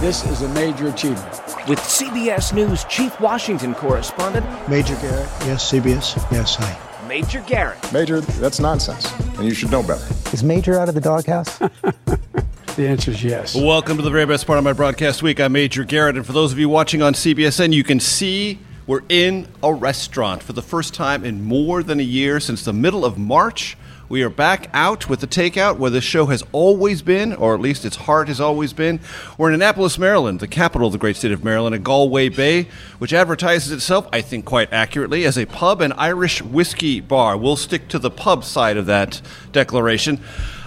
This is a major achievement. With CBS News Chief Washington Correspondent... Major Garrett. Yes, CBS. Yes, hi. Major Garrett. Major, that's nonsense, and you should know better. Is Major out of the doghouse? The answer is yes. Welcome to the very best part of my broadcast week. I'm Major Garrett, and for those of you watching on CBSN, you can see we're in a restaurant for the first time in more than a year since the middle of March. We are back out with The Takeout, where the show has always been, or at least its heart has always been. We're in Annapolis, Maryland, the capital of the great state of Maryland, and Galway Bay, which advertises itself, I think quite accurately, as a pub and Irish whiskey bar. We'll stick to the pub side of that declaration.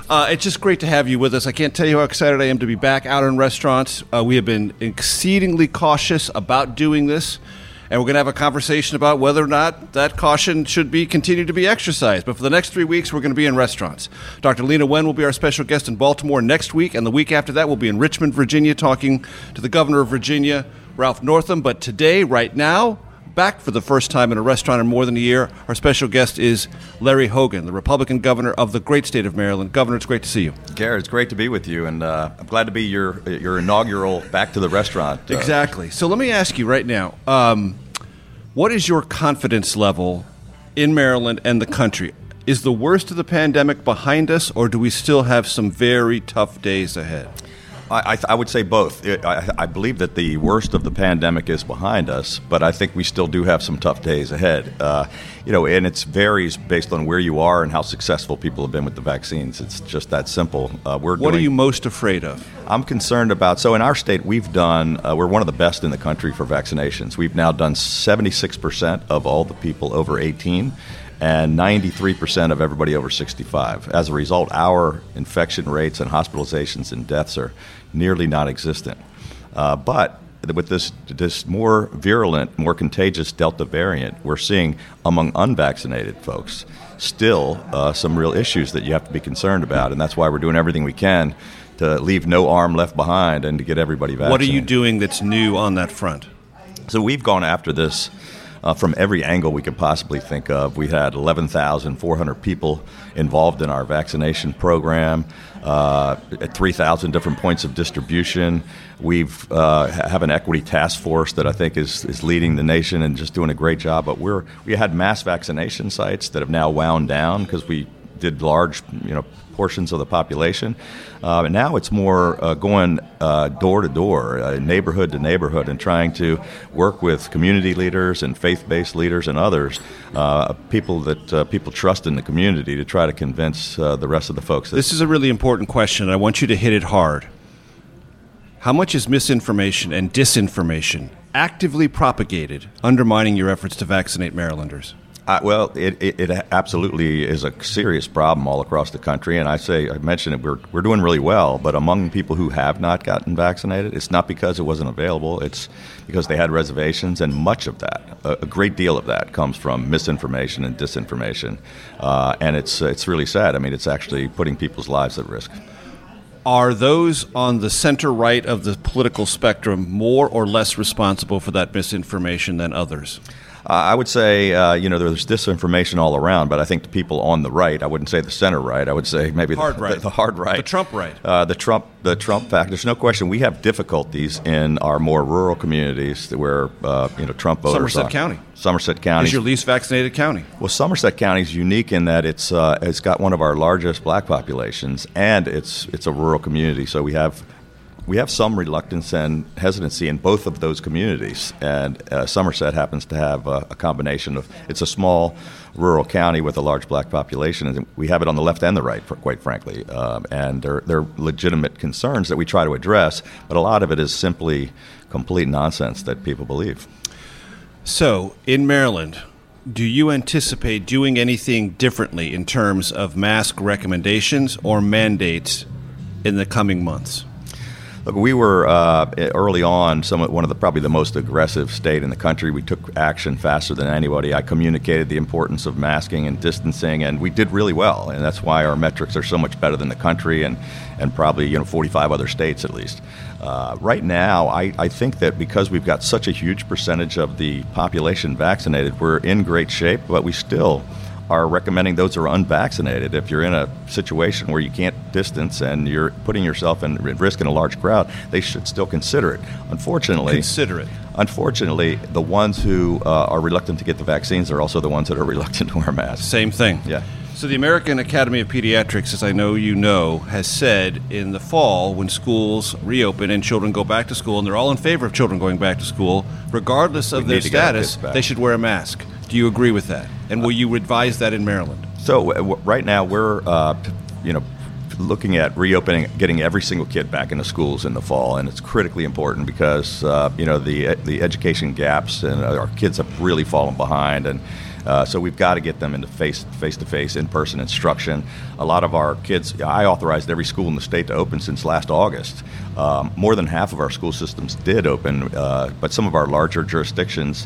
It's just great to have you with us. I can't tell you how excited I am to be back out in restaurants. We have been exceedingly cautious about doing this. And we're going to have a conversation about whether or not that caution should be continued to be exercised. But for the next 3 weeks, we're going to be in restaurants. Dr. Lena Wen will be our special guest in Baltimore next week. And the week after that, we'll be in Richmond, Virginia, talking to the governor of Virginia, Ralph Northam. But today, right now, back for the first time in a restaurant in more than a year, our special guest is Larry Hogan, the Republican governor of the great state of Maryland. Governor, it's great to see you. Garrett, it's great to be with you, and I'm glad to be your inaugural back to the restaurant. Exactly. So let me ask you right now, what is your confidence level in Maryland and the country? Is the worst of the pandemic behind us, or do we still have some very tough days ahead? I would say both. I believe that the worst of the pandemic is behind us, but I think we still do have some tough days ahead. And it varies based on where you are and how successful people have been with the vaccines. It's just that simple. What are you most afraid of? I'm concerned about, so in our state, we're one of the best in the country for vaccinations. We've now done 76% of all the people over 18 and 93% of everybody over 65. As a result, our infection rates and hospitalizations and deaths are nearly non-existent. But with this more virulent, more contagious Delta variant, we're seeing among unvaccinated folks still some real issues that you have to be concerned about, and that's why we're doing everything we can to leave no arm left behind and to get everybody vaccinated. What are you doing that's new on that front? So we've gone after this from every angle we could possibly think of. We had 11,400 people involved in our vaccination program at 3,000 different points of distribution. We've have an equity task force that I think is leading the nation and just doing a great job. But we had mass vaccination sites that have now wound down because we did large portions of the population. And now it's more going door to door, neighborhood to neighborhood, and trying to work with community leaders and faith-based leaders and others, people that people trust in the community, to try to convince the rest of the folks. This is a really important question. I want you to hit it hard. How much is misinformation and disinformation actively propagated, undermining your efforts to vaccinate Marylanders? It absolutely is a serious problem all across the country, and I mentioned it. We're doing really well, but among people who have not gotten vaccinated, it's not because it wasn't available; it's because they had reservations, and much of that, a great deal of that, comes from misinformation and disinformation, and it's really sad. I mean, it's actually putting people's lives at risk. Are those on the center right of the political spectrum more or less responsible for that misinformation than others? I would say, there's disinformation all around, but I think the people on the right, I wouldn't say the center right, I would say maybe the hard right. The Trump right. The Trump fact. There's no question we have difficulties in our more rural communities where Trump voters. Somerset County. Somerset County is your least vaccinated county. Well, Somerset County is unique in that it's got one of our largest black populations, and it's a rural community. So we have some reluctance and hesitancy in both of those communities. And Somerset happens to have a combination of, it's a small rural county with a large black population, and we have it on the left and the right, quite frankly. And there are legitimate concerns that we try to address, but a lot of it is simply complete nonsense that people believe. So, in Maryland, do you anticipate doing anything differently in terms of mask recommendations or mandates in the coming months? Look, we were early on probably the most aggressive state in the country. We took action faster than anybody. I communicated the importance of masking and distancing, and we did really well. And that's why our metrics are so much better than the country and probably 45 other states at least. Right now, I think that because we've got such a huge percentage of the population vaccinated, we're in great shape, but we still are recommending those who are unvaccinated. If you're in a situation where you can't distance and you're putting yourself in risk in a large crowd, they should still consider it. Unfortunately, the ones who are reluctant to get the vaccines are also the ones that are reluctant to wear masks. Same thing. Yeah. So the American Academy of Pediatrics, as I know you know, has said in the fall when schools reopen and children go back to school, and they're all in favor of children going back to school, regardless of their status, they should wear a mask. Do you agree with that? And will you advise that in Maryland? So right now we're looking at reopening, getting every single kid back into schools in the fall, and it's critically important because the education gaps, and our kids have really fallen behind, and so we've got to get them into face-to-face, in-person instruction. A lot of our kids, I authorized every school in the state to open since last August. More than half of our school systems did open, but some of our larger jurisdictions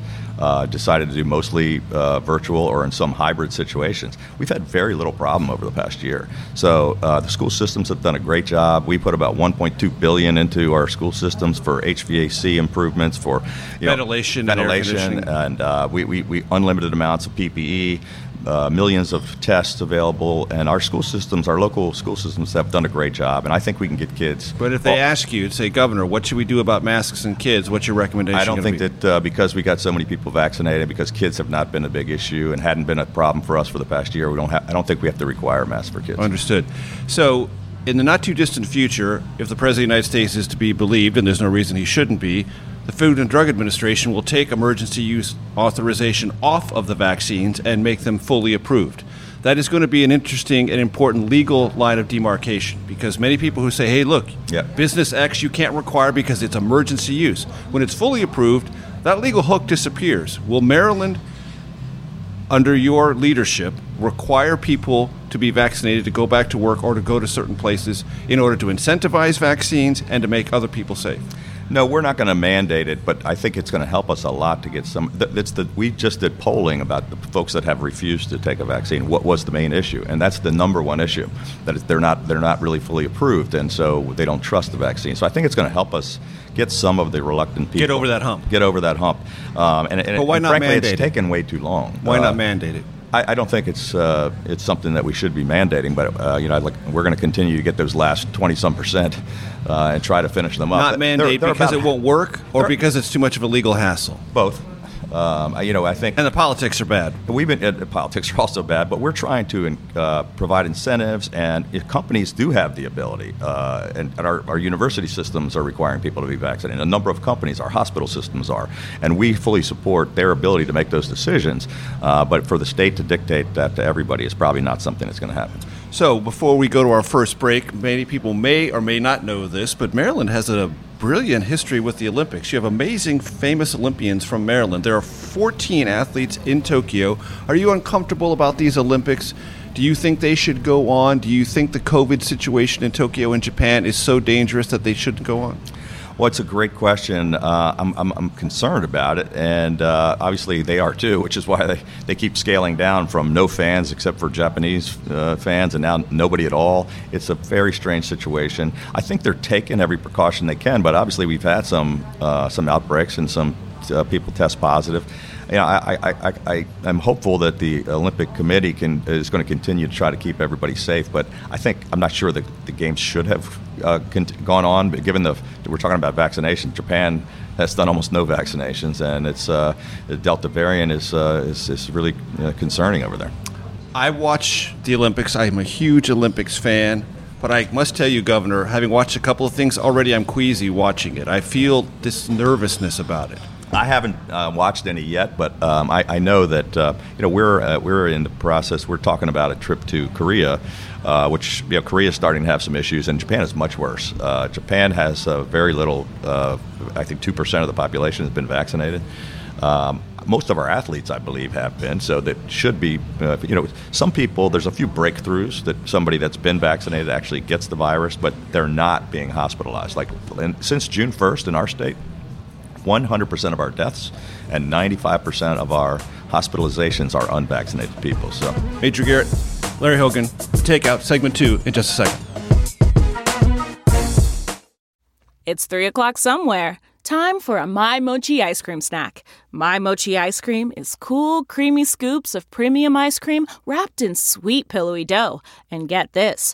decided to do mostly virtual or in some hybrid situations. We've had very little problem over the past year. So the school systems have done a great job. We put about $1.2 billion into our school systems for HVAC improvements, for ventilation, and we unlimited amounts of PPE, millions of tests available, and our local school systems have done a great job, and I think we can get kids. But if they ask you, say, Governor, what should we do about masks and kids? What's your recommendation? I don't think that because we got so many people vaccinated, because kids have not been a big issue and hadn't been a problem for us for the past year, I don't think we have to require masks for kids. Understood. So in the not-too-distant future, if the President of the United States is to be believed, and there's no reason he shouldn't be, the Food and Drug Administration will take emergency use authorization off of the vaccines and make them fully approved. That is going to be an interesting and important legal line of demarcation, because many people who say, hey, look, business X you can't require because it's emergency use. When it's fully approved, that legal hook disappears. Will Maryland, under your leadership, require people to be vaccinated to go back to work or to go to certain places in order to incentivize vaccines and to make other people safe? No, we're not going to mandate it, but I think it's going to help us a lot to get some. We just did polling about the folks that have refused to take a vaccine. What was the main issue? And that's the number one issue, that they're not really fully approved, and so they don't trust the vaccine. So I think it's going to help us get some of the reluctant people. Get over that hump. But why not frankly, mandate it? It's taken way too long. Why not mandate it? I don't think it's something that we should be mandating, but we're going to continue to get those last 20-some% and try to finish them up. Not mandate because it won't work, or because it's too much of a legal hassle. Both. I think, and the politics are bad. The politics are also bad, but we're trying to provide incentives, and companies do have the ability. And our university systems are requiring people to be vaccinated. A number of companies, our hospital systems are, and we fully support their ability to make those decisions. But for the state to dictate that to everybody is probably not something that's going to happen. So before we go to our first break, many people may or may not know this, but Maryland has a brilliant history with the Olympics. You have amazing, famous Olympians from Maryland. There are 14 athletes in Tokyo. Are you uncomfortable about these Olympics? Do you think they should go on? Do you think the COVID situation in Tokyo and Japan is so dangerous that they shouldn't go on? Well, it's a great question. I'm concerned about it, and obviously they are too, which is why they keep scaling down from no fans except for Japanese fans, and now nobody at all. It's a very strange situation. I think they're taking every precaution they can, but obviously we've had some outbreaks and some people test positive. I'm hopeful that the Olympic Committee is going to continue to try to keep everybody safe, but I'm not sure that the games should have gone on. But given we're talking about vaccination, Japan has done almost no vaccinations, and it's the Delta variant is really concerning over there. I watch the Olympics. I'm a huge Olympics fan. But I must tell you, Governor, having watched a couple of things already, I'm queasy watching it. I feel this nervousness about it. I haven't watched any yet, but I know that we're in the process. We're talking about a trip to Korea, which Korea is starting to have some issues, and Japan is much worse. Japan has very little. I think 2% of the population has been vaccinated. Most of our athletes, I believe, have been, so that should be, some people, there's a few breakthroughs that somebody that's been vaccinated actually gets the virus, but they're not being hospitalized. Since June 1st in our state, 100% of our deaths and 95% of our hospitalizations are unvaccinated people. So, Major Garrett, Larry Hogan, Takeout, segment 2 in just a second. It's 3 o'clock somewhere. Time for a My/Mochi ice cream snack. My/Mochi ice cream is cool, creamy scoops of premium ice cream wrapped in sweet, pillowy dough. And get this,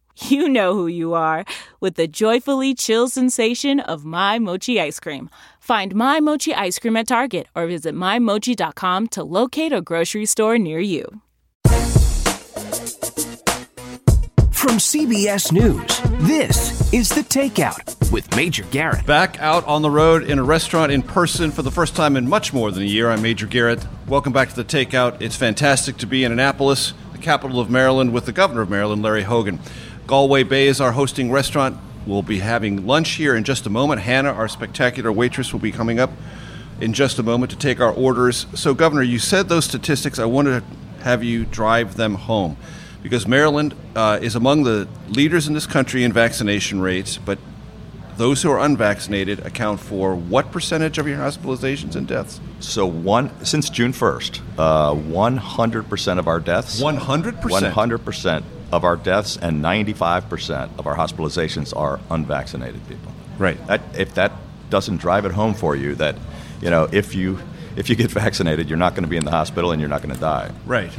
you know who you are, with the joyfully chill sensation of My/Mochi ice cream. Find My/Mochi ice cream at Target or visit mymochi.com to locate a grocery store near you. From CBS News, this is The Takeout with Major Garrett. Back out on the road in a restaurant in person for the first time in much more than a year. I'm Major Garrett. Welcome back to The Takeout. It's fantastic to be in Annapolis, the capital of Maryland, with the governor of Maryland, Larry Hogan. Galway Bay is our hosting restaurant. We'll be having lunch here in just a moment. Hannah, our spectacular waitress, will be coming up in just a moment to take our orders. So, Governor, you said those statistics. I wanted to have you drive them home, because Maryland is among the leaders in this country in vaccination rates, but those who are unvaccinated account for what percentage of your hospitalizations and deaths? So since June 1st, 100% of our deaths. 100%? 100% of our deaths and 95% of our hospitalizations are unvaccinated people. Right. If that doesn't drive it home for you, that if you get vaccinated, you're not going to be in the hospital and you're not going to die. Right.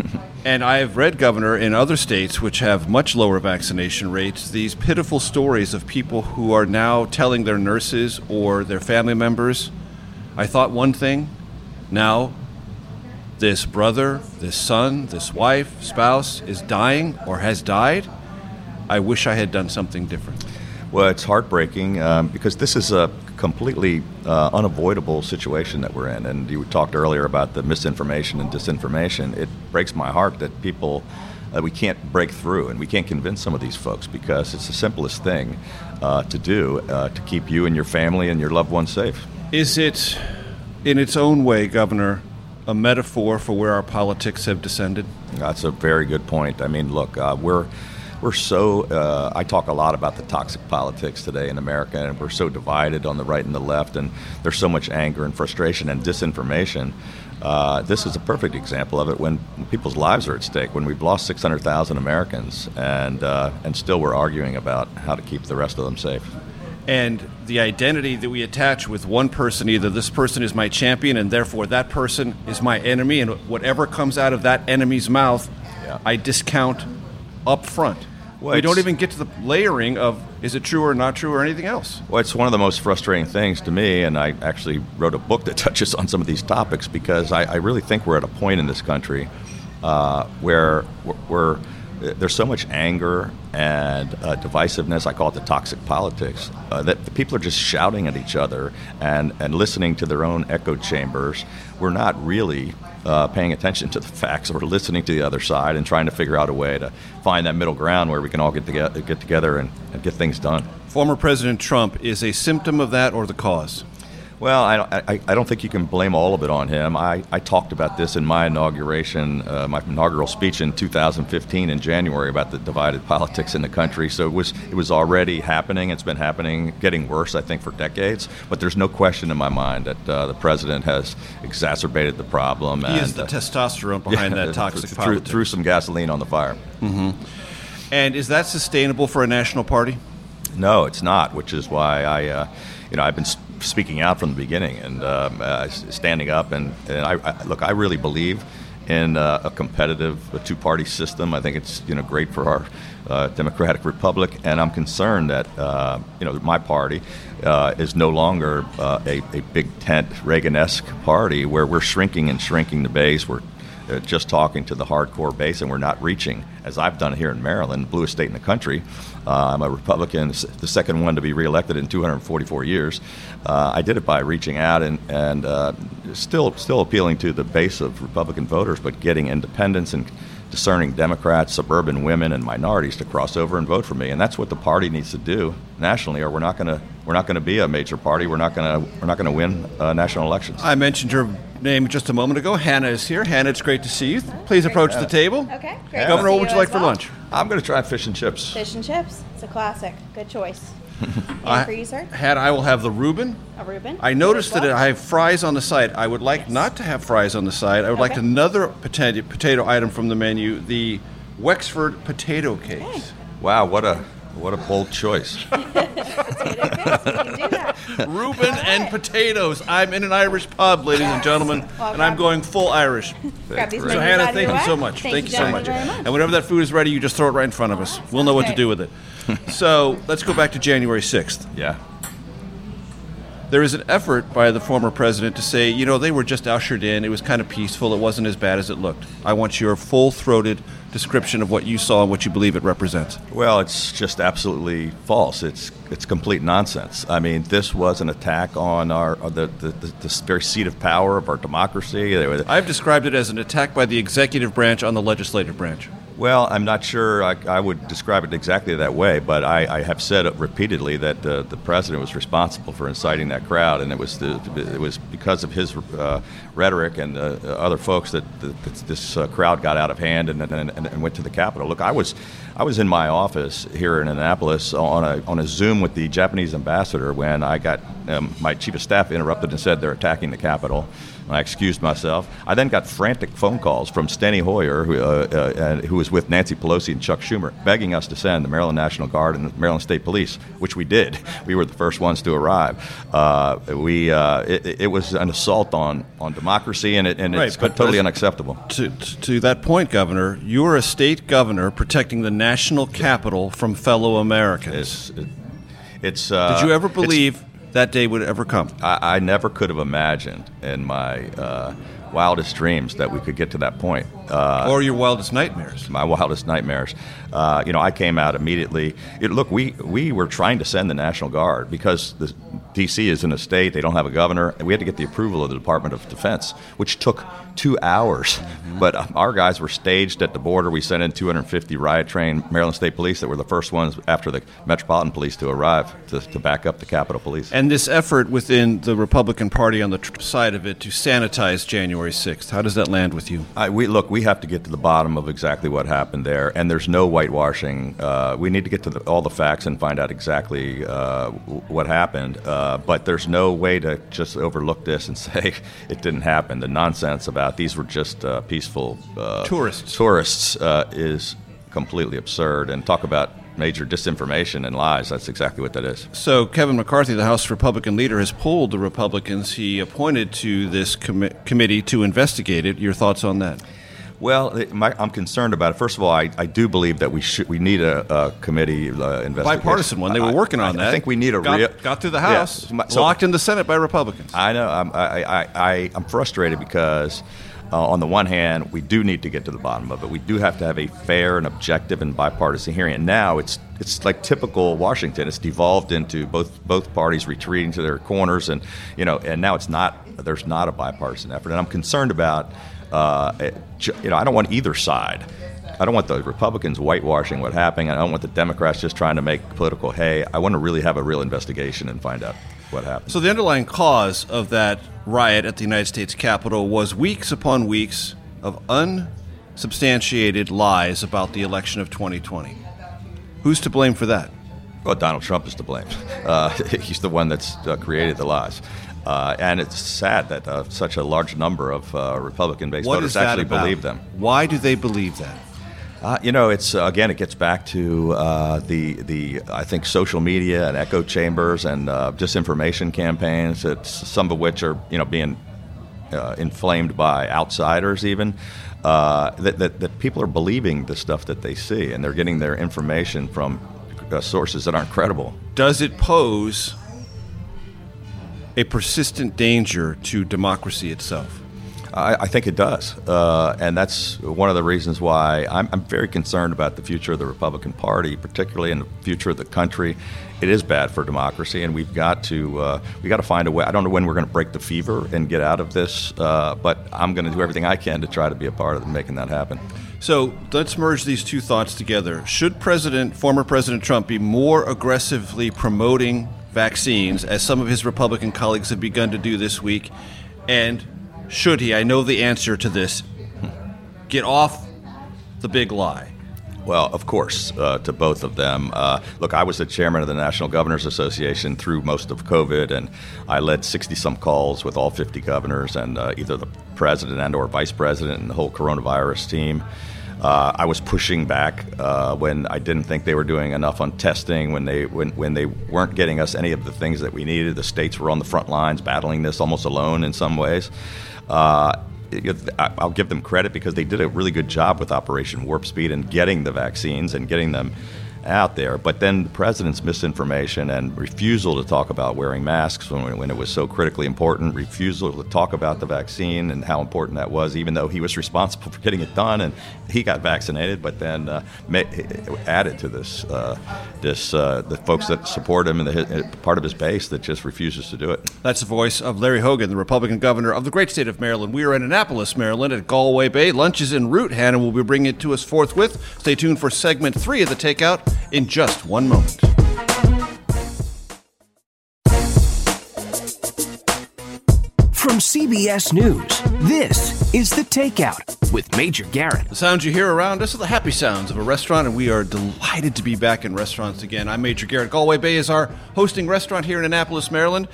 And I have read, Governor, in other states which have much lower vaccination rates, these pitiful stories of people who are now telling their nurses or their family members, I thought one thing, now this brother, this son, this wife, spouse is dying or has died. I wish I had done something different. Well, it's heartbreaking because this is a completely unavoidable situation that we're in. And you talked earlier about the misinformation and disinformation. It breaks my heart that people, we can't break through and we can't convince some of these folks, because it's the simplest thing to do to keep you and your family and your loved ones safe. Is it, in its own way, Governor, a metaphor for where our politics have descended? That's a very good point. I mean, look, I talk a lot about the toxic politics today in America, and we're so divided on the right and the left, and there's so much anger and frustration and disinformation. This is a perfect example of it, when people's lives are at stake, when we've lost 600,000 Americans, and still we're arguing about how to keep the rest of them safe. And the identity that we attach with one person, either this person is my champion and therefore that person is my enemy, and whatever comes out of that enemy's mouth, yeah, I discount up front. Well, we don't even get to the layering of is it true or not true or anything else. Well, it's one of the most frustrating things to me, and I actually wrote a book that touches on some of these topics, because I really think we're at a point in this country where there's so much anger and divisiveness. I call it the toxic politics, that the people are just shouting at each other and listening to their own echo chambers. We're not really paying attention to the facts, or listening to the other side and trying to figure out a way to find that middle ground where we can all get together and get things done. Former President Trump is a symptom of that, or the cause? Well, I don't think you can blame all of it on him. I talked about this in my inauguration, my inaugural speech in 2015 in January about the divided politics in the country. So it was already happening. It's been happening, getting worse, I think, for decades. But there's no question in my mind that the president has exacerbated the problem. He is the testosterone behind that toxic politics. Threw some gasoline on the fire. Mm-hmm. And is that sustainable for a national party? No, it's not, which is why I've been speaking out from the beginning and standing up. And I really believe in a competitive two-party system. I think it's great for our democratic republic. And I'm concerned that my party is no longer a big tent Reagan-esque party where we're shrinking the base. We're just talking to the hardcore base, and we're not reaching, as I've done here in Maryland, bluest state in the country. I'm a Republican, the second one to be reelected in 244 years. I did it by reaching out and still appealing to the base of Republican voters, but getting independents and discerning Democrats, suburban women, and minorities to cross over and vote for me. And that's what the party needs to do nationally, or we're not going to be a major party. We're not going to win national elections. I mentioned your name just a moment ago. Hannah is here. Hannah, it's great to see you. Please approach the table. Okay, great. Governor, what would you like for lunch? I'm going to try fish and chips. Fish and chips. It's a classic. Good choice. And for you, sir? Hannah, I will have the Reuben. A Reuben. I noticed that I have fries on the side. I would like not to have fries on the side. I would like another potato item from the menu, the Wexford potato cakes. Okay. Wow, what a bold choice. Potato cakes, we can do that. Reuben and potatoes. I'm in an Irish pub, ladies and gentlemen, and I'm going full Irish. So, Hannah, thank you so much. Thank you so much. And whenever that food is ready, you just throw it right in front of us. We'll know what to do with it. So let's go back to January 6th. Yeah. There is an effort by the former president to say, they were just ushered in. It was kind of peaceful. It wasn't as bad as it looked. I want your full-throated description of what you saw and what you believe it represents. Well, it's just absolutely false. It's complete nonsense. I mean, this was an attack on the very seat of power of our democracy. I've described it as an attack by the executive branch on the legislative branch. Well, I'm not sure I would describe it exactly that way, but I have said repeatedly that the president was responsible for inciting that crowd, and it was because of his rhetoric and other folks that this crowd got out of hand and went to the Capitol. Look, I was in my office here in Annapolis on a Zoom with the Japanese ambassador when I got my chief of staff interrupted and said they're attacking the Capitol. I excused myself. I then got frantic phone calls from Steny Hoyer, who was with Nancy Pelosi and Chuck Schumer, begging us to send the Maryland National Guard and the Maryland State Police, which we did. We were the first ones to arrive. It was an assault on democracy, and it's totally unacceptable. To that point, Governor, you are a state governor protecting the national capital from fellow Americans. Did you ever believe that day would ever come? I never could have imagined in my wildest dreams that we could get to that point. Or your wildest nightmares. My wildest nightmares. I came out immediately. We were trying to send the National Guard because the D.C. is in a state. They don't have a governor. And we had to get the approval of the Department of Defense, which took 2 hours. Mm-hmm. But our guys were staged at the border. We sent in 250 riot-trained Maryland State Police that were the first ones after the Metropolitan Police to arrive to back up the Capitol Police. And this effort within the Republican Party on the side of it to sanitize January 6th, how does that land with you? We have to get to the bottom of exactly what happened there, and there's no whitewashing. We need to get to all the facts and find out exactly what happened. But there's no way to just overlook this and say it didn't happen. The nonsense about these were just peaceful tourists is completely absurd. And talk about major disinformation and lies. That's exactly what that is. So Kevin McCarthy, the House Republican leader, has pulled the Republicans he appointed to this committee to investigate it. Your thoughts on that? Well, I'm concerned about it. First of all, I do believe that we need a committee investigation. Bipartisan one. They were working on that. I think we need got through the House, locked in the Senate by Republicans. I know. I'm frustrated because on the one hand, we do need to get to the bottom of it. We do have to have a fair and objective and bipartisan hearing. And now it's like typical Washington. It's devolved into both parties retreating to their corners, and now there's not a bipartisan effort. And I'm concerned about. I don't want either side. I don't want the Republicans whitewashing what happened. I don't want the Democrats just trying to make political hay. I want to really have a real investigation and find out. what happened. So the underlying cause of that riot at the United States Capitol was weeks upon weeks of unsubstantiated lies about the election of 2020. Who's to blame for that? Well, Donald Trump is to blame. He's the one that's created the lies. And it's sad that such a large number of Republican-based voters actually believe them. Why do they believe that? It's again, it gets back to I think social media and echo chambers and disinformation campaigns, some of which are being inflamed by outsiders even. That people are believing the stuff that they see, and they're getting their information from sources that aren't credible. Does it pose a persistent danger to democracy itself? I think it does, and that's one of the reasons why I'm very concerned about the future of the Republican Party, particularly in the future of the country. It is bad for democracy, and we've got to find a way. I don't know when we're going to break the fever and get out of this, but I'm going to do everything I can to try to be a part of making that happen. So let's merge these two thoughts together. Should former President Trump be more aggressively promoting vaccines, as some of his Republican colleagues have begun to do this week, and should he, I know the answer to this, get off the big lie? Well, of course, to both of them. Look, I was the chairman of the National Governors Association through most of COVID, and I led 60-some calls with all 50 governors and either the president and or vice president and the whole coronavirus team. I was pushing back when I didn't think they were doing enough on testing, when they weren't getting us any of the things that we needed. The states were on the front lines battling this almost alone in some ways. I'll give them credit because they did a really good job with Operation Warp Speed and getting the vaccines and getting them out there. But then the president's misinformation and refusal to talk about wearing masks when it was so critically important, refusal to talk about the vaccine and how important that was, even though he was responsible for getting it done and he got vaccinated, but then added to this, the folks that support him and part of his base that just refuses to do it. That's the voice of Larry Hogan, the Republican governor of the great state of Maryland. We are in Annapolis, Maryland at Galway Bay. Lunch is en route. Hannah will be bringing it to us forthwith. Stay tuned for segment 3 of The Takeout in just one moment. From CBS News, this is The Takeout with Major Garrett. The sounds you hear around us are the happy sounds of a restaurant, and we are delighted to be back in restaurants again. I'm Major Garrett. Galway Bay is our hosting restaurant here in Annapolis, Maryland,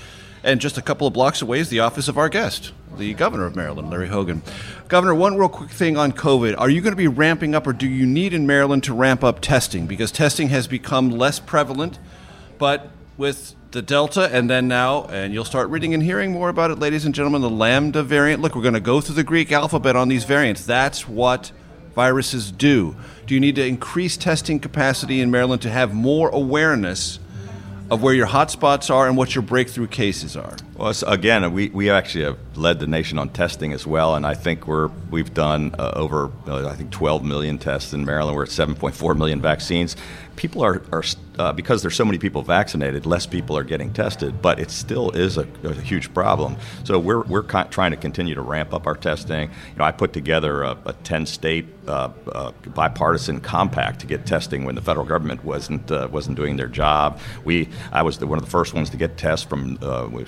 and just a couple of blocks away is the office of our guest, the governor of Maryland, Larry Hogan. Governor, one real quick thing on COVID. Are you going to be ramping up, or do you need in Maryland to ramp up testing? Because testing has become less prevalent, but with the Delta and then now, and you'll start reading and hearing more about it, ladies and gentlemen, the Lambda variant. Look, we're going to go through the Greek alphabet on these variants. That's what viruses do. Do you need to increase testing capacity in Maryland to have more awareness of where your hot spots are and what your breakthrough cases are? Well, so again, we actually have led the nation on testing as well, and I think we've done over 12 million tests in Maryland. We're at 7.4 million vaccines. People are because there's so many people vaccinated, less people are getting tested, but it still is a huge problem. So we're trying to continue to ramp up our testing. I put together a 10-state bipartisan compact to get testing when the federal government wasn't doing their job. I was one of the first ones to get tests from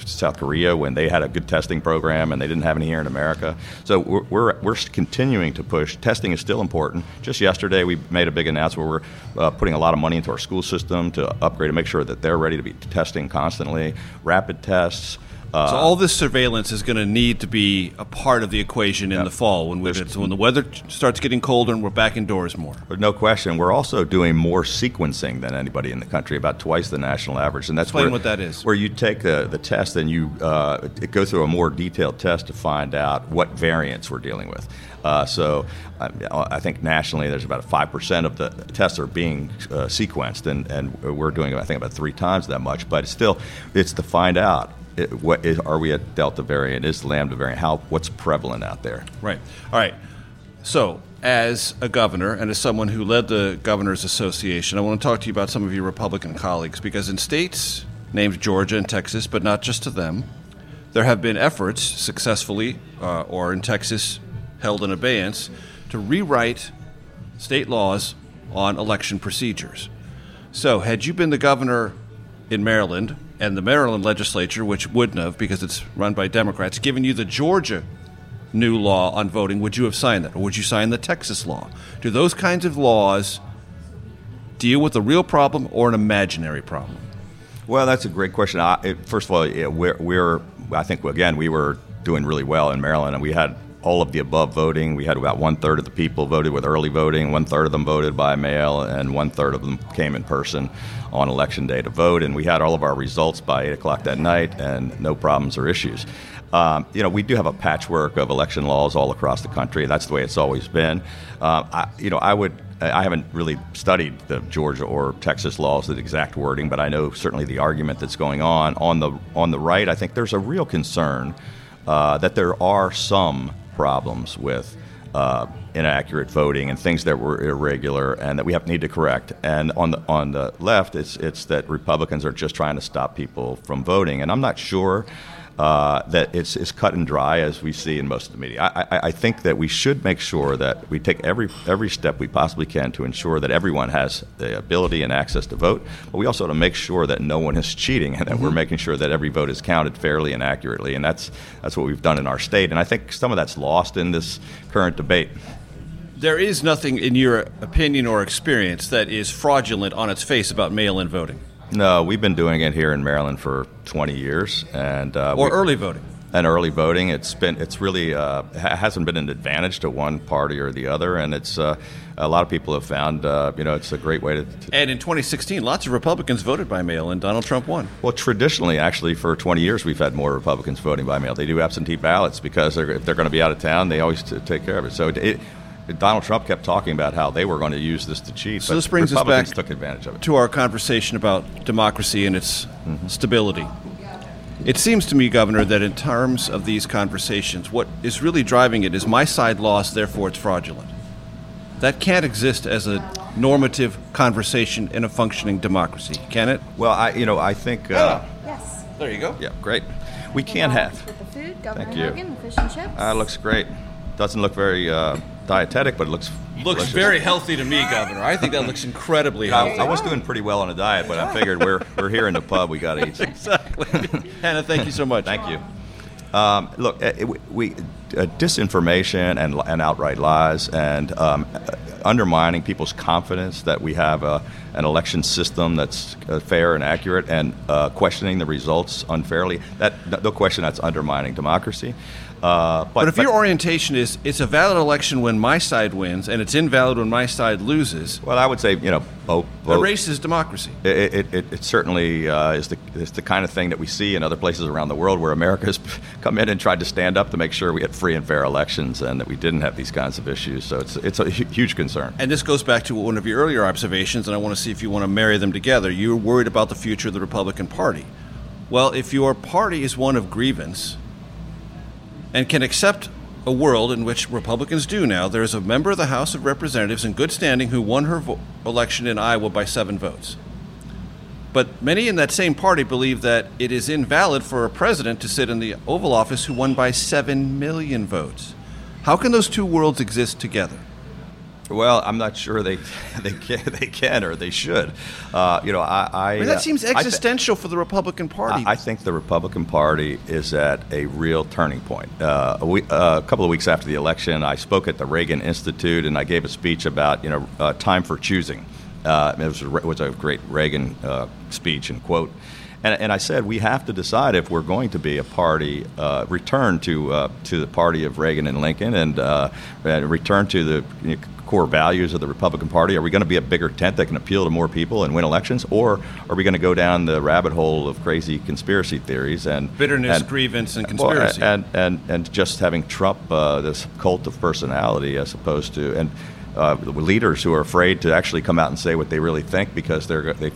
South Korea when they had a good testing program and they didn't have any here in America. So we're continuing to push. Testing is still important. Just yesterday we made a big announcement where we're putting a lot of money into our school system to upgrade and make sure that they're ready to be testing constantly, rapid tests. So all this surveillance is going to need to be a part of the equation in the fall when the weather starts getting colder and we're back indoors more. No question. We're also doing more sequencing than anybody in the country, about twice the national average. And that's Explain what that is. Where you take the test and you go through a more detailed test to find out what variants we're dealing with. I think nationally there's about 5% of the tests are being sequenced, and we're doing, I think, about 3 times that much. But still, it's to find out. Are we at Delta variant? Is Lambda variant? What's prevalent out there? Right. All right. So as a governor and as someone who led the Governors Association, I want to talk to you about some of your Republican colleagues, because in states named Georgia and Texas, but not just to them, there have been efforts successfully or in Texas held in abeyance to rewrite state laws on election procedures. So had you been the governor in Maryland, and the Maryland legislature, which wouldn't have because it's run by Democrats, given you the Georgia new law on voting, would you have signed that? Or would you sign the Texas law? Do those kinds of laws deal with a real problem or an imaginary problem? Well, that's a great question. First of all, we were doing really well in Maryland, and we had all of the above voting. We had about one-third of the people voted with early voting, one-third of them voted by mail, and one-third of them came in person on Election Day to vote. And we had all of our results by 8 o'clock that night, and no problems or issues. We do have a patchwork of election laws all across the country. That's the way it's always been. I haven't really studied the Georgia or Texas laws, the exact wording, but I know certainly the argument that's going on. On the right, I think there's a real concern that there are some problems with inaccurate voting and things that were irregular and that we need to correct. And on the left, it's that Republicans are just trying to stop people from voting. And I'm not sure that it's cut and dry as we see in most of the media. I think that we should make sure that we take every step we possibly can to ensure that everyone has the ability and access to vote, but we also have to make sure that no one is cheating and that we're making sure that every vote is counted fairly and accurately, and that's what we've done in our state, and I think some of that's lost in this current debate. There is nothing in your opinion or experience that is fraudulent on its face about mail-in voting. No, we've been doing it here in Maryland for 20 years, and early voting. And early voting, it's really hasn't been an advantage to one party or the other, and it's a lot of people have found it's a great way to. And in 2016, lots of Republicans voted by mail, and Donald Trump won. Well, traditionally, actually, for 20 years, we've had more Republicans voting by mail. They do absentee ballots because if they're going to be out of town, they always take care of it. So Donald Trump kept talking about how they were going to use this to cheat, so but this brings Republicans us back took advantage of it. To our conversation about democracy and its stability. It seems to me, Governor, that in terms of these conversations, what is really driving it is my side lost, therefore it's fraudulent. That can't exist as a normative conversation in a functioning democracy, can it? Well, I think... yes. There you go. Yeah, great. We can have... With the food, Governor Thank Hogan, you. The fish and chips. That looks great. Doesn't look very... dietetic, but it looks very healthy to me, Governor. I think that looks incredibly healthy. I was doing pretty well on a diet, but I figured we're here in the pub. We got to eat something. Exactly. Hannah, thank you so much. Thank you. Disinformation and outright lies and undermining people's confidence that we have an election system that's fair and accurate and questioning the results unfairly, that no question that's undermining democracy. But your orientation is it's a valid election when my side wins and it's invalid when my side loses. Well, I would say, both. Erases democracy. It certainly is the kind of thing that we see in other places around the world where America has come in and tried to stand up to make sure we had free and fair elections and that we didn't have these kinds of issues. So it's a huge concern. And this goes back to one of your earlier observations, and I want to see if you want to marry them together. You're worried about the future of the Republican Party. Well, if your party is one of grievance and can accept a world in which Republicans do now, there's a member of the House of Representatives in good standing who won her election in Iowa by 7 votes. But many in that same party believe that it is invalid for a president to sit in the Oval Office who won by 7 million votes. How can those two worlds exist together? Well, I'm not sure they can or they should. That seems existential for the Republican Party. I think the Republican Party is at a real turning point. A couple of weeks after the election, I spoke at the Reagan Institute and I gave a speech about time for choosing. It was a great Reagan speech and quote. And I said we have to decide if we're going to be a party, return to the party of Reagan and Lincoln, and return to the core values of the Republican Party. Are we going to be a bigger tent that can appeal to more people and win elections, or are we going to go down the rabbit hole of crazy conspiracy theories and bitterness, grievance, and conspiracy, and just having Trump, this cult of personality, as opposed to leaders who are afraid to actually come out and say what they really think because they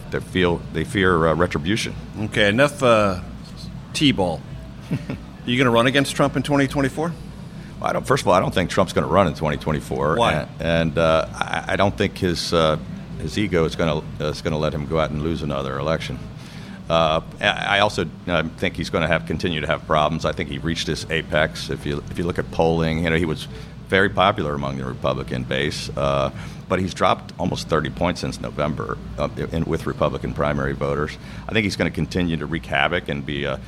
fear retribution. Okay, enough T-ball. You going to run against Trump in 2024? Well, I don't think Trump's going to run in 2024. Why? And I don't think his ego is going to let him go out and lose another election. I also think he's going to continue to have problems. I think he reached his apex. If you look at polling, he was very popular among the Republican base. but he's dropped almost 30 points since November with Republican primary voters. I think he's going to continue to wreak havoc and be a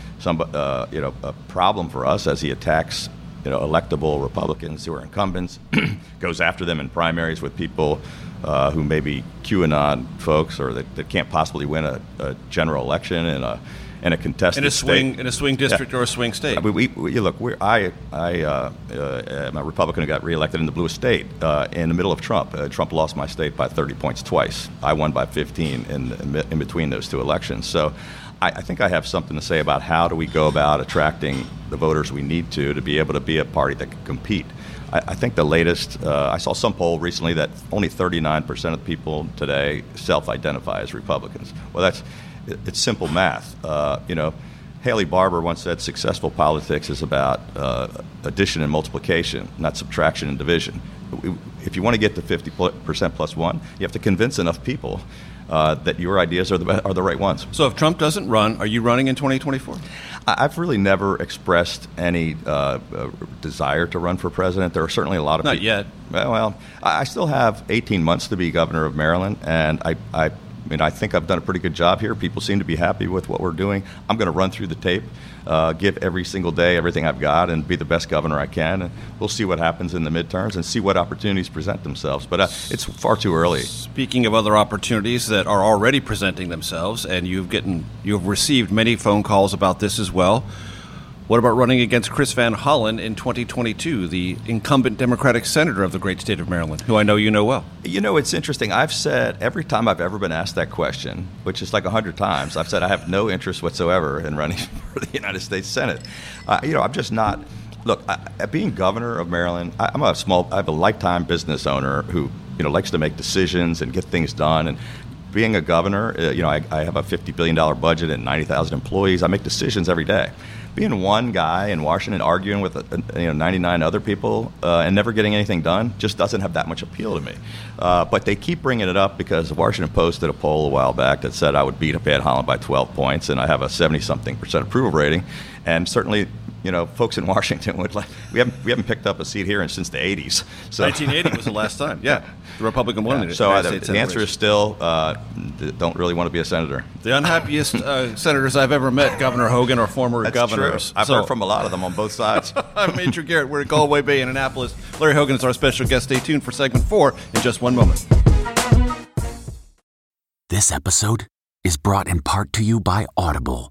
problem for us as he attacks electable Republicans who are incumbents, goes after them in primaries with people who may be QAnon folks or that can't possibly win a general election in a contested state. In a swing district or a swing state. I mean, I'm a Republican who got reelected in the bluest state in the middle of Trump. Trump lost my state by 30 points twice. I won by 15 in between those two elections. So I think I have something to say about how do we go about attracting the voters we need to be able to be a party that can compete. I think the latest, I saw some poll recently that only 39% of people today self-identify as Republicans. Well, it's simple math. Haley Barbour once said successful politics is about addition and multiplication, not subtraction and division. If you want to get to 50% plus one, you have to convince enough people that your ideas are the right ones. So if Trump doesn't run, are you running in 2024? I've really never expressed any desire to run for president. There are certainly a lot of people. Not yet. Well, I still have 18 months to be governor of Maryland, and I think I've done a pretty good job here. People seem to be happy with what we're doing. I'm going to run through the tape, give every single day everything I've got, and be the best governor I can. And we'll see what happens in the midterms and see what opportunities present themselves. But it's far too early. Speaking of other opportunities that are already presenting themselves, and you've received many phone calls about this as well, what about running against Chris Van Hollen in 2022, the incumbent Democratic senator of the great state of Maryland, who I know you know well? You know, it's interesting. I've said every time I've ever been asked that question, which is like 100 times, I've said I have no interest whatsoever in running for the United States Senate. I'm just not. Look, being governor of Maryland, I have a lifetime business owner who likes to make decisions and get things done. And being a governor, I have a $50 billion budget and 90,000 employees. I make decisions every day. Being one guy in Washington arguing with 99 other people and never getting anything done just doesn't have that much appeal to me. But they keep bringing it up because the Washington Post did a poll a while back that said I would beat up Van Hollen by 12 points, and I have a 70-something% approval rating. And certainly, folks in Washington would like. We haven't picked up a seat here since the 80s. So 1980 was the last time. Yeah, the Republican won. Yeah. So the answer is still don't really want to be a senator. The unhappiest senators I've ever met, Governor Hogan or former governors. True. I've heard from a lot of them on both sides. I'm Andrew Garrett. We're at Galway Bay in Annapolis. Larry Hogan is our special guest. Stay tuned for segment 4 in just one moment. This episode is brought in part to you by Audible,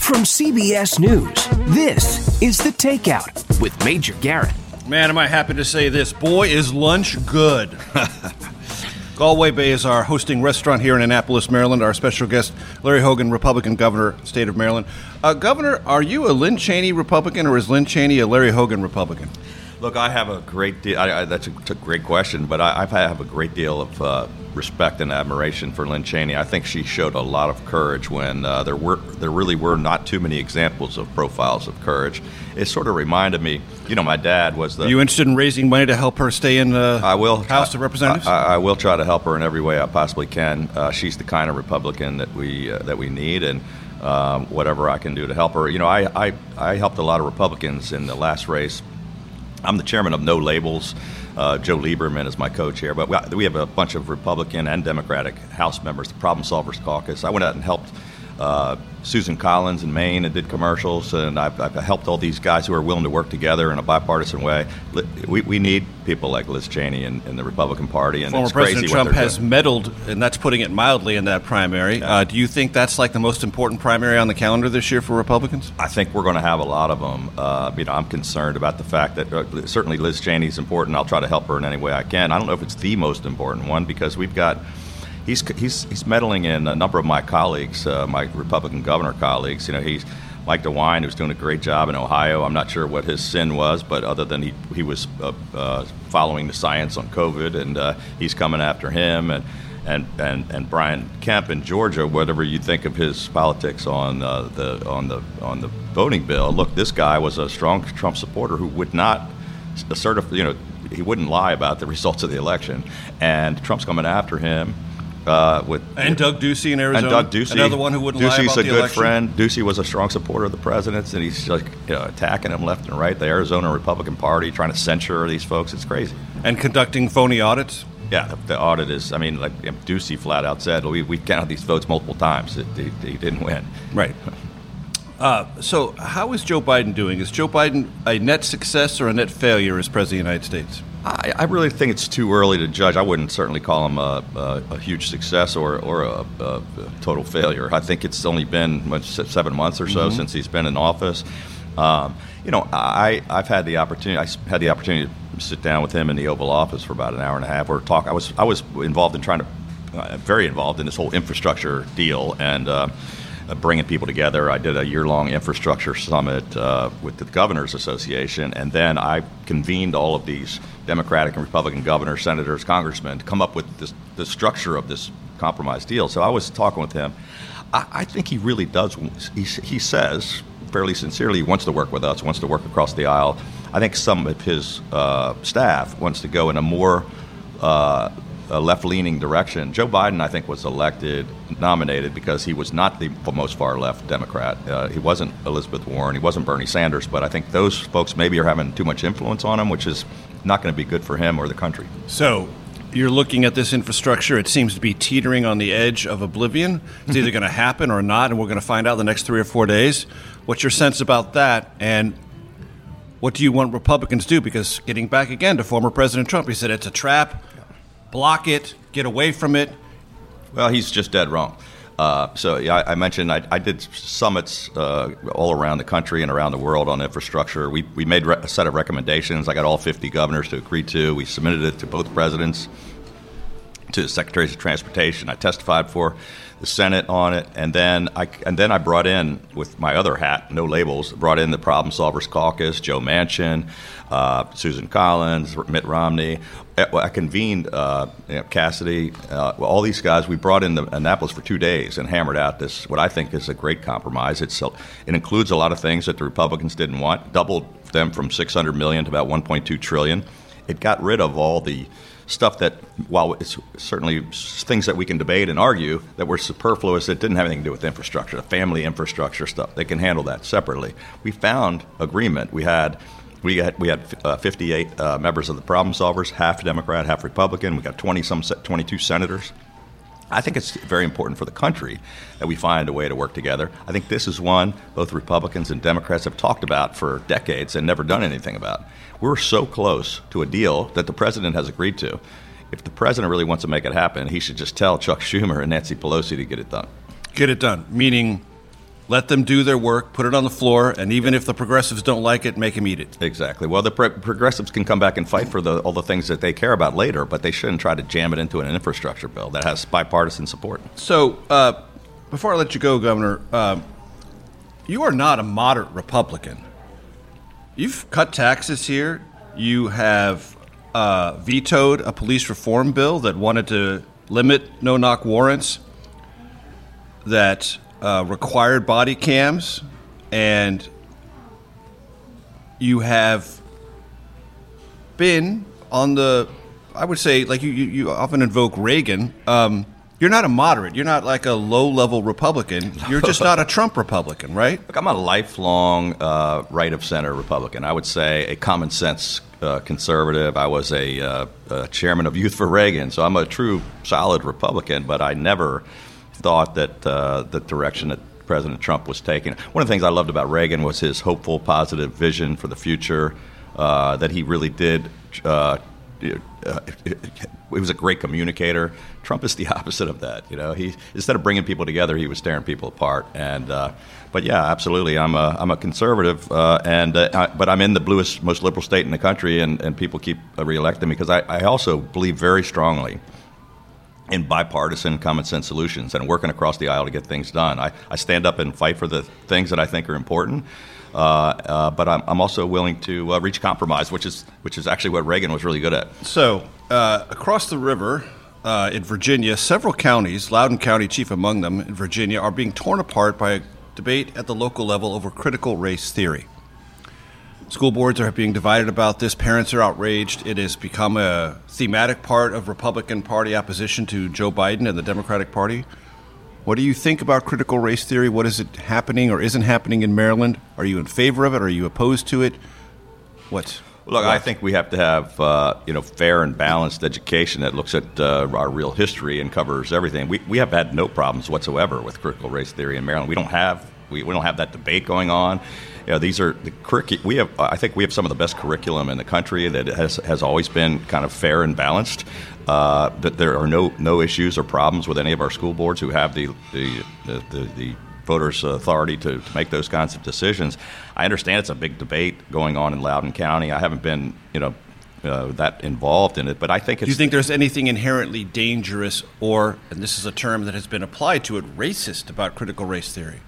From CBS News, this is The Takeout with Major Garrett. Man, am I happy to say this. Boy, is lunch good. Galway Bay is our hosting restaurant here in Annapolis, Maryland. Our special guest, Larry Hogan, Republican governor, state of Maryland. Governor, are you a Lynn Cheney Republican or is Lynn Cheney a Larry Hogan Republican? Look, I have a great deal. That's a great question, but I have a great deal of respect and admiration for Lynn Cheney. I think she showed a lot of courage when there really were not too many examples of profiles of courage. It sort of reminded me, my dad was the. Are you interested in raising money to help her stay in the House of Representatives? I will try to help her in every way I possibly can. She's the kind of Republican that we need, and. Whatever I can do to help her, I helped a lot of Republicans in the last race. I'm the chairman of No Labels. Joe Lieberman is my co-chair. But we have a bunch of Republican and Democratic House members, the Problem Solvers Caucus. I went out and helped Susan Collins in Maine and did commercials, and I've helped all these guys who are willing to work together in a bipartisan way. We need people like Liz Cheney in the Republican Party, and it's crazy. Former President Trump has meddled, and that's putting it mildly, in that primary. Yeah. Do you think that's like the most important primary on the calendar this year for Republicans? I think we're going to have a lot of them. I'm concerned about the fact that certainly Liz Cheney's important. I'll try to help her in any way I can. I don't know if it's the most important one, because we've got... He's meddling in a number of my colleagues, my Republican governor colleagues. You know, he's Mike DeWine, who's doing a great job in Ohio. I'm not sure what his sin was, but other than he was following the science on COVID, and he's coming after him, and Brian Kemp in Georgia. Whatever you think of his politics on the voting bill, look, this guy was a strong Trump supporter who would not certify. You know, he wouldn't lie about the results of the election, and Trump's coming after him. Doug Ducey in Arizona. And Doug Ducey, another one who wouldn't lie about the election. Ducey's a good friend. Ducey was a strong supporter of the president's, and he's attacking him left and right. The Arizona Republican Party trying to censure these folks. It's crazy. And conducting phony audits. Yeah, the audit is. I mean, like Ducey flat out said, we counted these votes multiple times. He didn't win. Right. So how is Joe Biden doing? Is Joe Biden a net success or a net failure as president of the United States? I really think it's too early to judge. I wouldn't certainly call him a huge success or a total failure. I think it's only been 7 months or so since he's been in office. I've had the opportunity. I had the opportunity to sit down with him in the Oval Office for about an hour and a half. Or talk. I was involved in trying to, very involved in this whole infrastructure deal and bringing people together. I did a year-long infrastructure summit with the Governors Association, and then I convened all of these Democratic and Republican governors, senators, congressmen to come up with the structure of this compromise deal. So I was talking with him. I think he really does. He says fairly sincerely he wants to work with us, wants to work across the aisle. I think some of his staff wants to go in a more a left-leaning direction. Joe Biden, I think, was nominated because he was not the most far-left Democrat. He wasn't Elizabeth Warren. He wasn't Bernie Sanders. But I think those folks maybe are having too much influence on him, which is not going to be good for him or the country. So you're looking at this infrastructure. It seems to be teetering on the edge of oblivion. It's either going to happen or not, and we're going to find out in the next 3 or 4 days. What's your sense about that? And what do you want Republicans to do? Because getting back again to former President Trump, he said it's a trap. Block it, get away from it. Well, he's just dead wrong. I mentioned I did summits all around the country and around the world on infrastructure. We made a set of recommendations. I got all 50 governors to agree to. We submitted it to both presidents, to the secretaries of transportation. I testified for the Senate on it, and then I brought in, with my other hat, No Labels, brought in the Problem Solvers Caucus, Joe Manchin, Susan Collins, Mitt Romney. I convened Cassidy, all these guys. We brought in Annapolis for 2 days and hammered out this, what I think is a great compromise. It includes a lot of things that the Republicans didn't want, doubled them from $600 million to about $1.2 trillion. It got rid of all the stuff that, while it's certainly things that we can debate and argue that were superfluous, that didn't have anything to do with infrastructure, the family infrastructure stuff. They can handle that separately. We found agreement. We had 58 members of the Problem Solvers, half Democrat, half Republican. We got 22 senators. I think it's very important for the country that we find a way to work together. I think this is one both Republicans and Democrats have talked about for decades and never done anything about. We're so close to a deal that the president has agreed to. If the president really wants to make it happen, he should just tell Chuck Schumer and Nancy Pelosi to get it done. Get it done, meaning let them do their work, put it on the floor, and even if the progressives don't like it, make them eat it. Exactly. Well, the progressives can come back and fight for all the things that they care about later, but they shouldn't try to jam it into an infrastructure bill that has bipartisan support. So before I let you go, Governor, you are not a moderate Republican. You've cut taxes here. You have vetoed a police reform bill that wanted to limit no-knock warrants, that required body cams, and you have been on the, I would say, like you often invoke Reagan. You're not a moderate. You're not like a low-level Republican. You're just not a Trump Republican, right? Look, I'm a lifelong right-of-center Republican. I would say a common-sense conservative. I was a chairman of Youth for Reagan, so I'm a true, solid Republican, but I never thought that the direction that President Trump was taking. One of the things I loved about Reagan was his hopeful, positive vision for the future, that he really did. He was a great communicator. Trump is the opposite of that. You know, he, instead of bringing people together, he was tearing people apart. And but yeah, absolutely, I'm a conservative, but I'm in the bluest, most liberal state in the country, and people keep reelecting me because I also believe very strongly in bipartisan, common sense solutions and working across the aisle to get things done. I stand up and fight for the things that I think are important. But I'm also willing to reach compromise, which is actually what Reagan was really good at. So across the river in Virginia, several counties, Loudoun County chief among them in Virginia, are being torn apart by a debate at the local level over critical race theory. School boards are being divided about this. Parents are outraged. It has become a thematic part of Republican Party opposition to Joe Biden and the Democratic Party. What do you think about critical race theory? What is it happening or isn't happening in Maryland? Are you in favor of it? Are you opposed to it? What? Look, I think we have to have fair and balanced education that looks at our real history and covers everything. We have had no problems whatsoever with critical race theory in Maryland. We don't have that debate going on. You know, these are the curriculum. I think we have some of the best curriculum in the country that has always been kind of fair and balanced. But there are no issues or problems with any of our school boards who have the voters' authority to make those kinds of decisions. I understand it's a big debate going on in Loudoun County. I haven't been that involved in it, but I think it's... Do you think there's anything inherently dangerous or, and this is a term that has been applied to it, racist about critical race theory?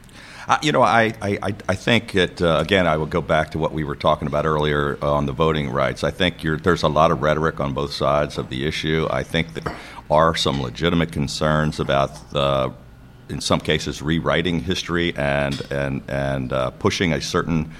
I think that, again, I would go back to what we were talking about earlier on the voting rights. I think there's a lot of rhetoric on both sides of the issue. I think there are some legitimate concerns about, in some cases, rewriting history and pushing a certain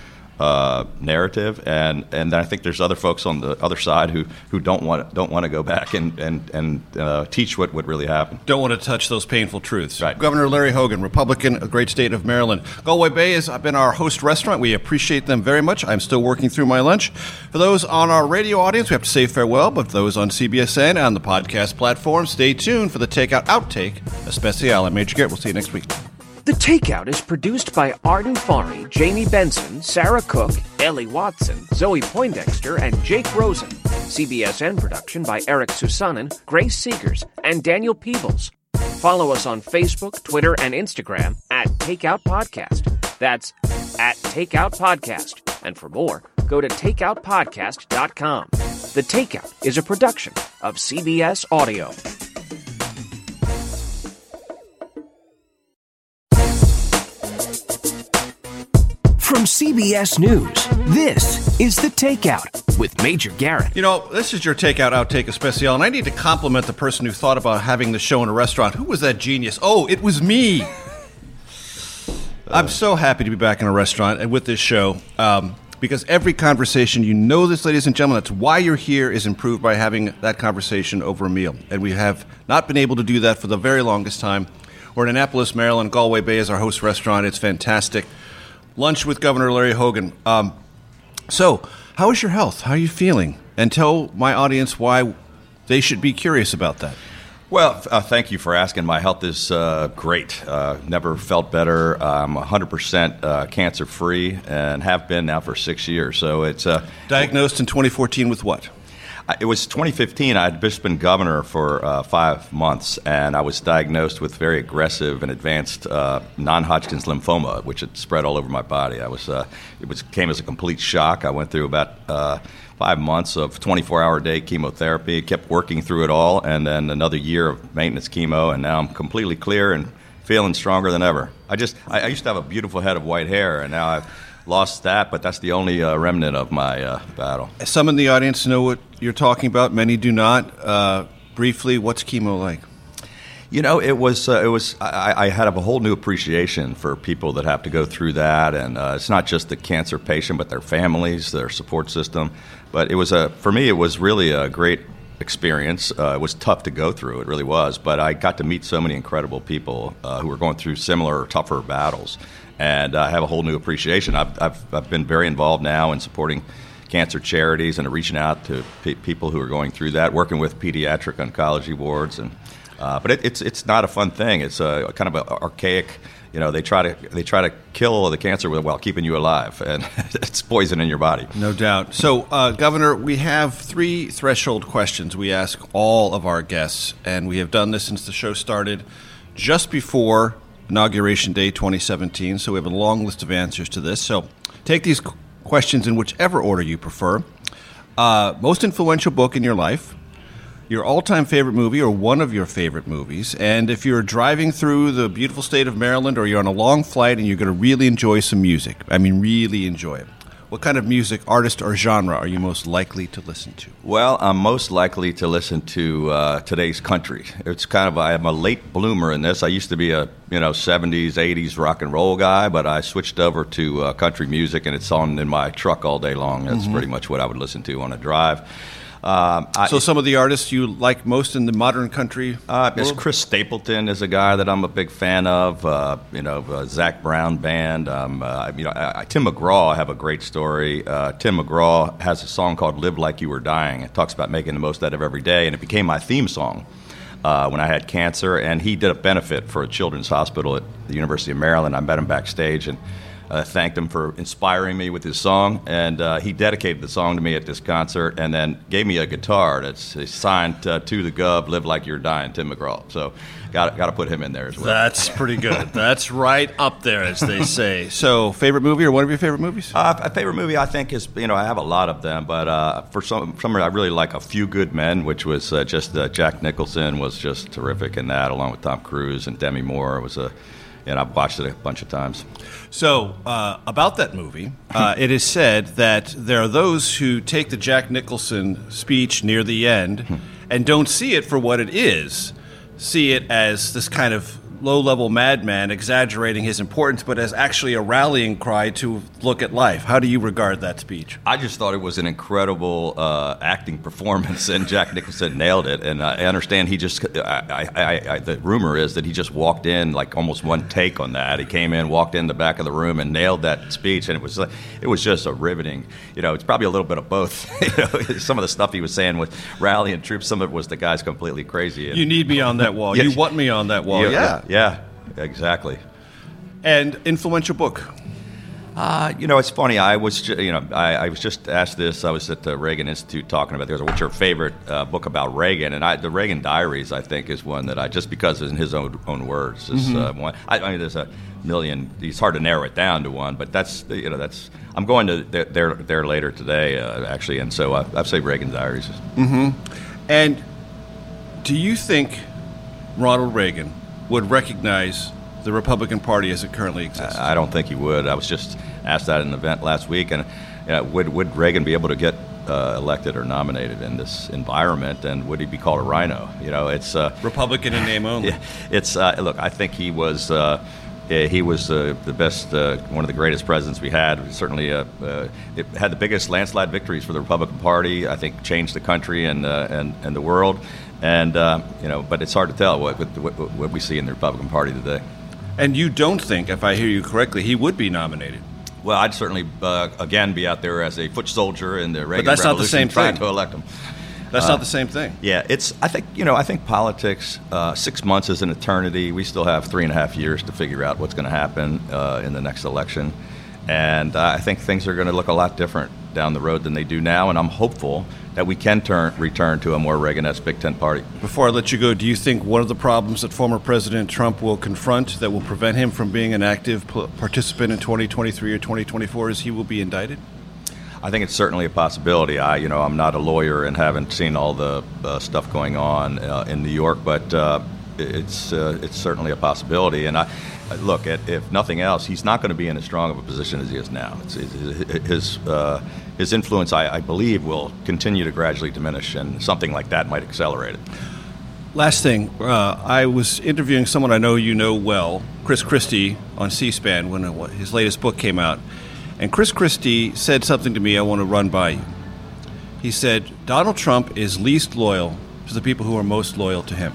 narrative. And then I think there's other folks on the other side who don't want to go back and teach what really happened. Don't want to touch those painful truths. Right. Governor Larry Hogan, Republican, a great state of Maryland. Galway Bay has been our host restaurant. We appreciate them very much. I'm still working through my lunch. For those on our radio audience, we have to say farewell, but for those on CBSN on the podcast platform, stay tuned for the Takeout Outtake Especial. I'm Major Garrett. We'll see you next week. The Takeout is produced by Arden Fari, Jamie Benson, Sarah Cook, Ellie Watson, Zoe Poindexter, and Jake Rosen. CBSN production by Eric Susanen, Grace Seegers, and Daniel Peebles. Follow us on Facebook, Twitter, and Instagram at Takeout Podcast. That's at Takeout Podcast. And for more, go to takeoutpodcast.com. The Takeout is a production of CBS Audio. From CBS News, this is The Takeout with Major Garrett. You know, this is your Takeout Outtake Especial, and I need to compliment the person who thought about having the show in a restaurant. Who was that genius? Oh, it was me. I'm so happy to be back in a restaurant and with this show, because every conversation, you know this, ladies and gentlemen, that's why you're here, is improved by having that conversation over a meal. And we have not been able to do that for the very longest time. We're in Annapolis, Maryland. Galway Bay is our host restaurant. It's fantastic. Lunch with Governor Larry Hogan. So, how is your health? How are you feeling? And tell my audience why they should be curious about that. Well, thank you for asking. My health is great. Never felt better. I'm 100% cancer-free and have been now for 6 years. So it's diagnosed in 2014 with what? It was 2015. I had just been governor for 5 months, and I was diagnosed with very aggressive and advanced non-Hodgkin's lymphoma, which had spread all over my body. It came as a complete shock. I went through about 5 months of 24-hour-a-day chemotherapy, kept working through it all, and then another year of maintenance chemo, and now I'm completely clear and feeling stronger than ever. I used to have a beautiful head of white hair, and now I've lost that, but that's the only remnant of my battle. Some in the audience know what you're talking about. Many do not. Briefly, what's chemo like? You know, I had a whole new appreciation for people that have to go through that, and it's not just the cancer patient, but their families, their support system. But it was for me, it was really a great experience. It was tough to go through. It really was. But I got to meet so many incredible people who were going through similar or tougher battles. And I have a whole new appreciation. I've been very involved now in supporting cancer charities and reaching out to people who are going through that, working with pediatric oncology wards. And but it's not a fun thing. It's a kind of an archaic. You know, they try to kill the cancer while keeping you alive, and it's poison in your body. No doubt. So, Governor, we have three threshold questions we ask all of our guests, and we have done this since the show started just before Inauguration Day 2017, so we have a long list of answers to this. So take these questions in whichever order you prefer. Most influential book in your life, your all-time favorite movie or one of your favorite movies, and if you're driving through the beautiful state of Maryland or you're on a long flight and you're going to really enjoy some music, I mean really enjoy it, what kind of music, artist, or genre are you most likely to listen to? Well, I'm most likely to listen to today's country. It's kind of, I'm a late bloomer in this. I used to be a 70s, 80s rock and roll guy, but I switched over to country music, and it's on in my truck all day long. That's pretty much what I would listen to on a drive. So some of the artists you like most in the modern country? Chris Stapleton is a guy that I'm a big fan of. Zach Brown Band. Tim McGraw, I have a great story. Tim McGraw has a song called "Live Like You Were Dying." It talks about making the most out of every day, and it became my theme song when I had cancer. And he did a benefit for a children's hospital at the University of Maryland. I met him backstage and thanked him for inspiring me with his song, and he dedicated the song to me at this concert, and then gave me a guitar that's signed to the Gov, "Live Like You're Dying," Tim McGraw. So got to put him in there as well. That's pretty good. That's right up there, as they say. So favorite movie or one of your favorite movies? A favorite movie, I think, is, I have a lot of them, but for some reason I really like A Few Good Men, which was Jack Nicholson was just terrific in that, along with Tom Cruise and Demi Moore. It was and I've watched it a bunch of times. So, about that movie, it is said that there are those who take the Jack Nicholson speech near the end and don't see it for what it is, see it as this kind of low-level madman exaggerating his importance, but as actually a rallying cry to look at life. How do you regard that speech? I just thought it was an incredible acting performance, and Jack Nicholson nailed it. And I understand he the rumor is that he just walked in like almost one take on that. He came in, walked in the back of the room, and nailed that speech. And it was just a riveting. It's probably a little bit of both. Some of the stuff he was saying was rallying troops. Some of it was the guy's completely crazy. And, you need me on that wall. Yes. You want me on that wall. Yeah. Yeah, exactly. And influential book? It's funny. I was just asked this. I was at the Reagan Institute talking about what's your favorite book about Reagan, and the Reagan Diaries, I think, is one that just because it's in his own words is one. I mean, there's a million. It's hard to narrow it down to one, but that's. I'm going to there later today actually, and so I'd say Reagan Diaries. Mm-hmm. And do you think Ronald Reagan would recognize the Republican Party as it currently exists? I don't think he would. I was just asked that at an event last week, and would Reagan be able to get elected or nominated in this environment, and would he be called a rhino? It's Republican in name only. It's look. I think he was. He was the best, one of the greatest presidents we had. Certainly, it had the biggest landslide victories for the Republican Party. I think changed the country and the world. And but it's hard to tell what we see in the Republican Party today. And you don't think, if I hear you correctly, he would be nominated? Well, I'd certainly again be out there as a foot soldier in the Reagan Revolution trying to elect him. That's not the same thing. Yeah, it's. I think politics. 6 months is an eternity. We still have 3.5 years to figure out what's going to happen in the next election, and I think things are going to look a lot different down the road than they do now. And I'm hopeful that we can return to a more Reagan-esque Big Ten party. Before I let you go, do you think one of the problems that former President Trump will confront that will prevent him from being an active participant in 2023 or 2024 is he will be indicted? I think it's certainly a possibility. I'm not a lawyer and haven't seen all the stuff going on in New York, but it's certainly a possibility. And if nothing else, he's not going to be in as strong of a position as he is now. His influence, I believe, will continue to gradually diminish, and something like that might accelerate it. Last thing, I was interviewing someone I know you know well, Chris Christie, on C-SPAN when his latest book came out. And Chris Christie said something to me I want to run by you. He said, Donald Trump is least loyal to the people who are most loyal to him.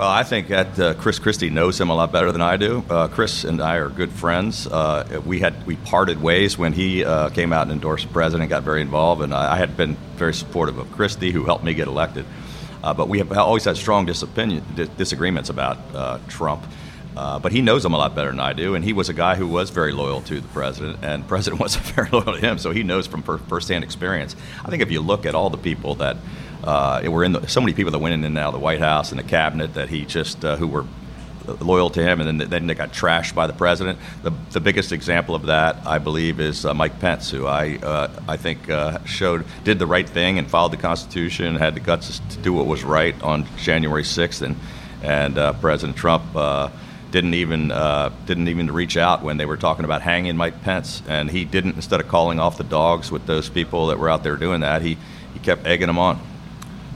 Well, I think that Chris Christie knows him a lot better than I do. Chris and I are good friends. We parted ways when he came out and endorsed the president, got very involved, and I had been very supportive of Christie, who helped me get elected. But we have always had strong disagreements about Trump. But he knows him a lot better than I do, and he was a guy who was very loyal to the president, and the president wasn't very loyal to him, so he knows from firsthand experience. I think if you look at all the people that were in, so many people that went in and out of the White House and the cabinet that he just, who were loyal to him, and then they got trashed by the president. The biggest example of that, I believe, is Mike Pence, who I think did the right thing and followed the Constitution, had the guts to do what was right on January 6th, and President Trump didn't even reach out when they were talking about hanging Mike Pence, and he didn't. Instead of calling off the dogs with those people that were out there doing that, he kept egging them on.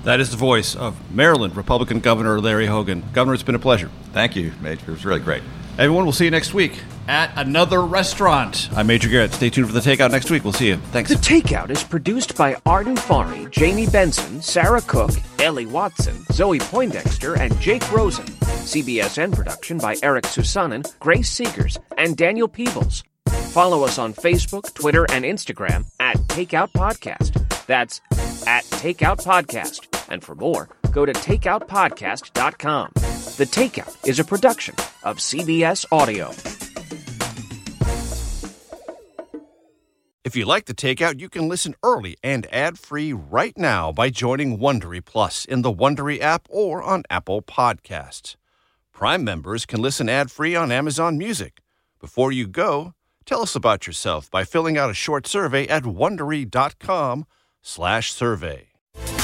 That is the voice of Maryland Republican Governor Larry Hogan. Governor, it's been a pleasure. Thank you, Major. It was really great. Everyone, we'll see you next week at another restaurant. I'm Major Garrett. Stay tuned for The Takeout next week. We'll see you. Thanks. The Takeout is produced by Arden Fari, Jamie Benson, Sarah Cook, Ellie Watson, Zoe Poindexter, and Jake Rosen. CBSN production by Eric Susanen, Grace Seegers, and Daniel Peebles. Follow us on Facebook, Twitter, and Instagram at Takeout Podcast. That's at Takeout Podcast. And for more, go to takeoutpodcast.com. The Takeout is a production of CBS Audio. If you like The Takeout, you can listen early and ad-free right now by joining Wondery Plus in the Wondery app or on Apple Podcasts. Prime members can listen ad-free on Amazon Music. Before you go, tell us about yourself by filling out a short survey at Wondery.com/survey.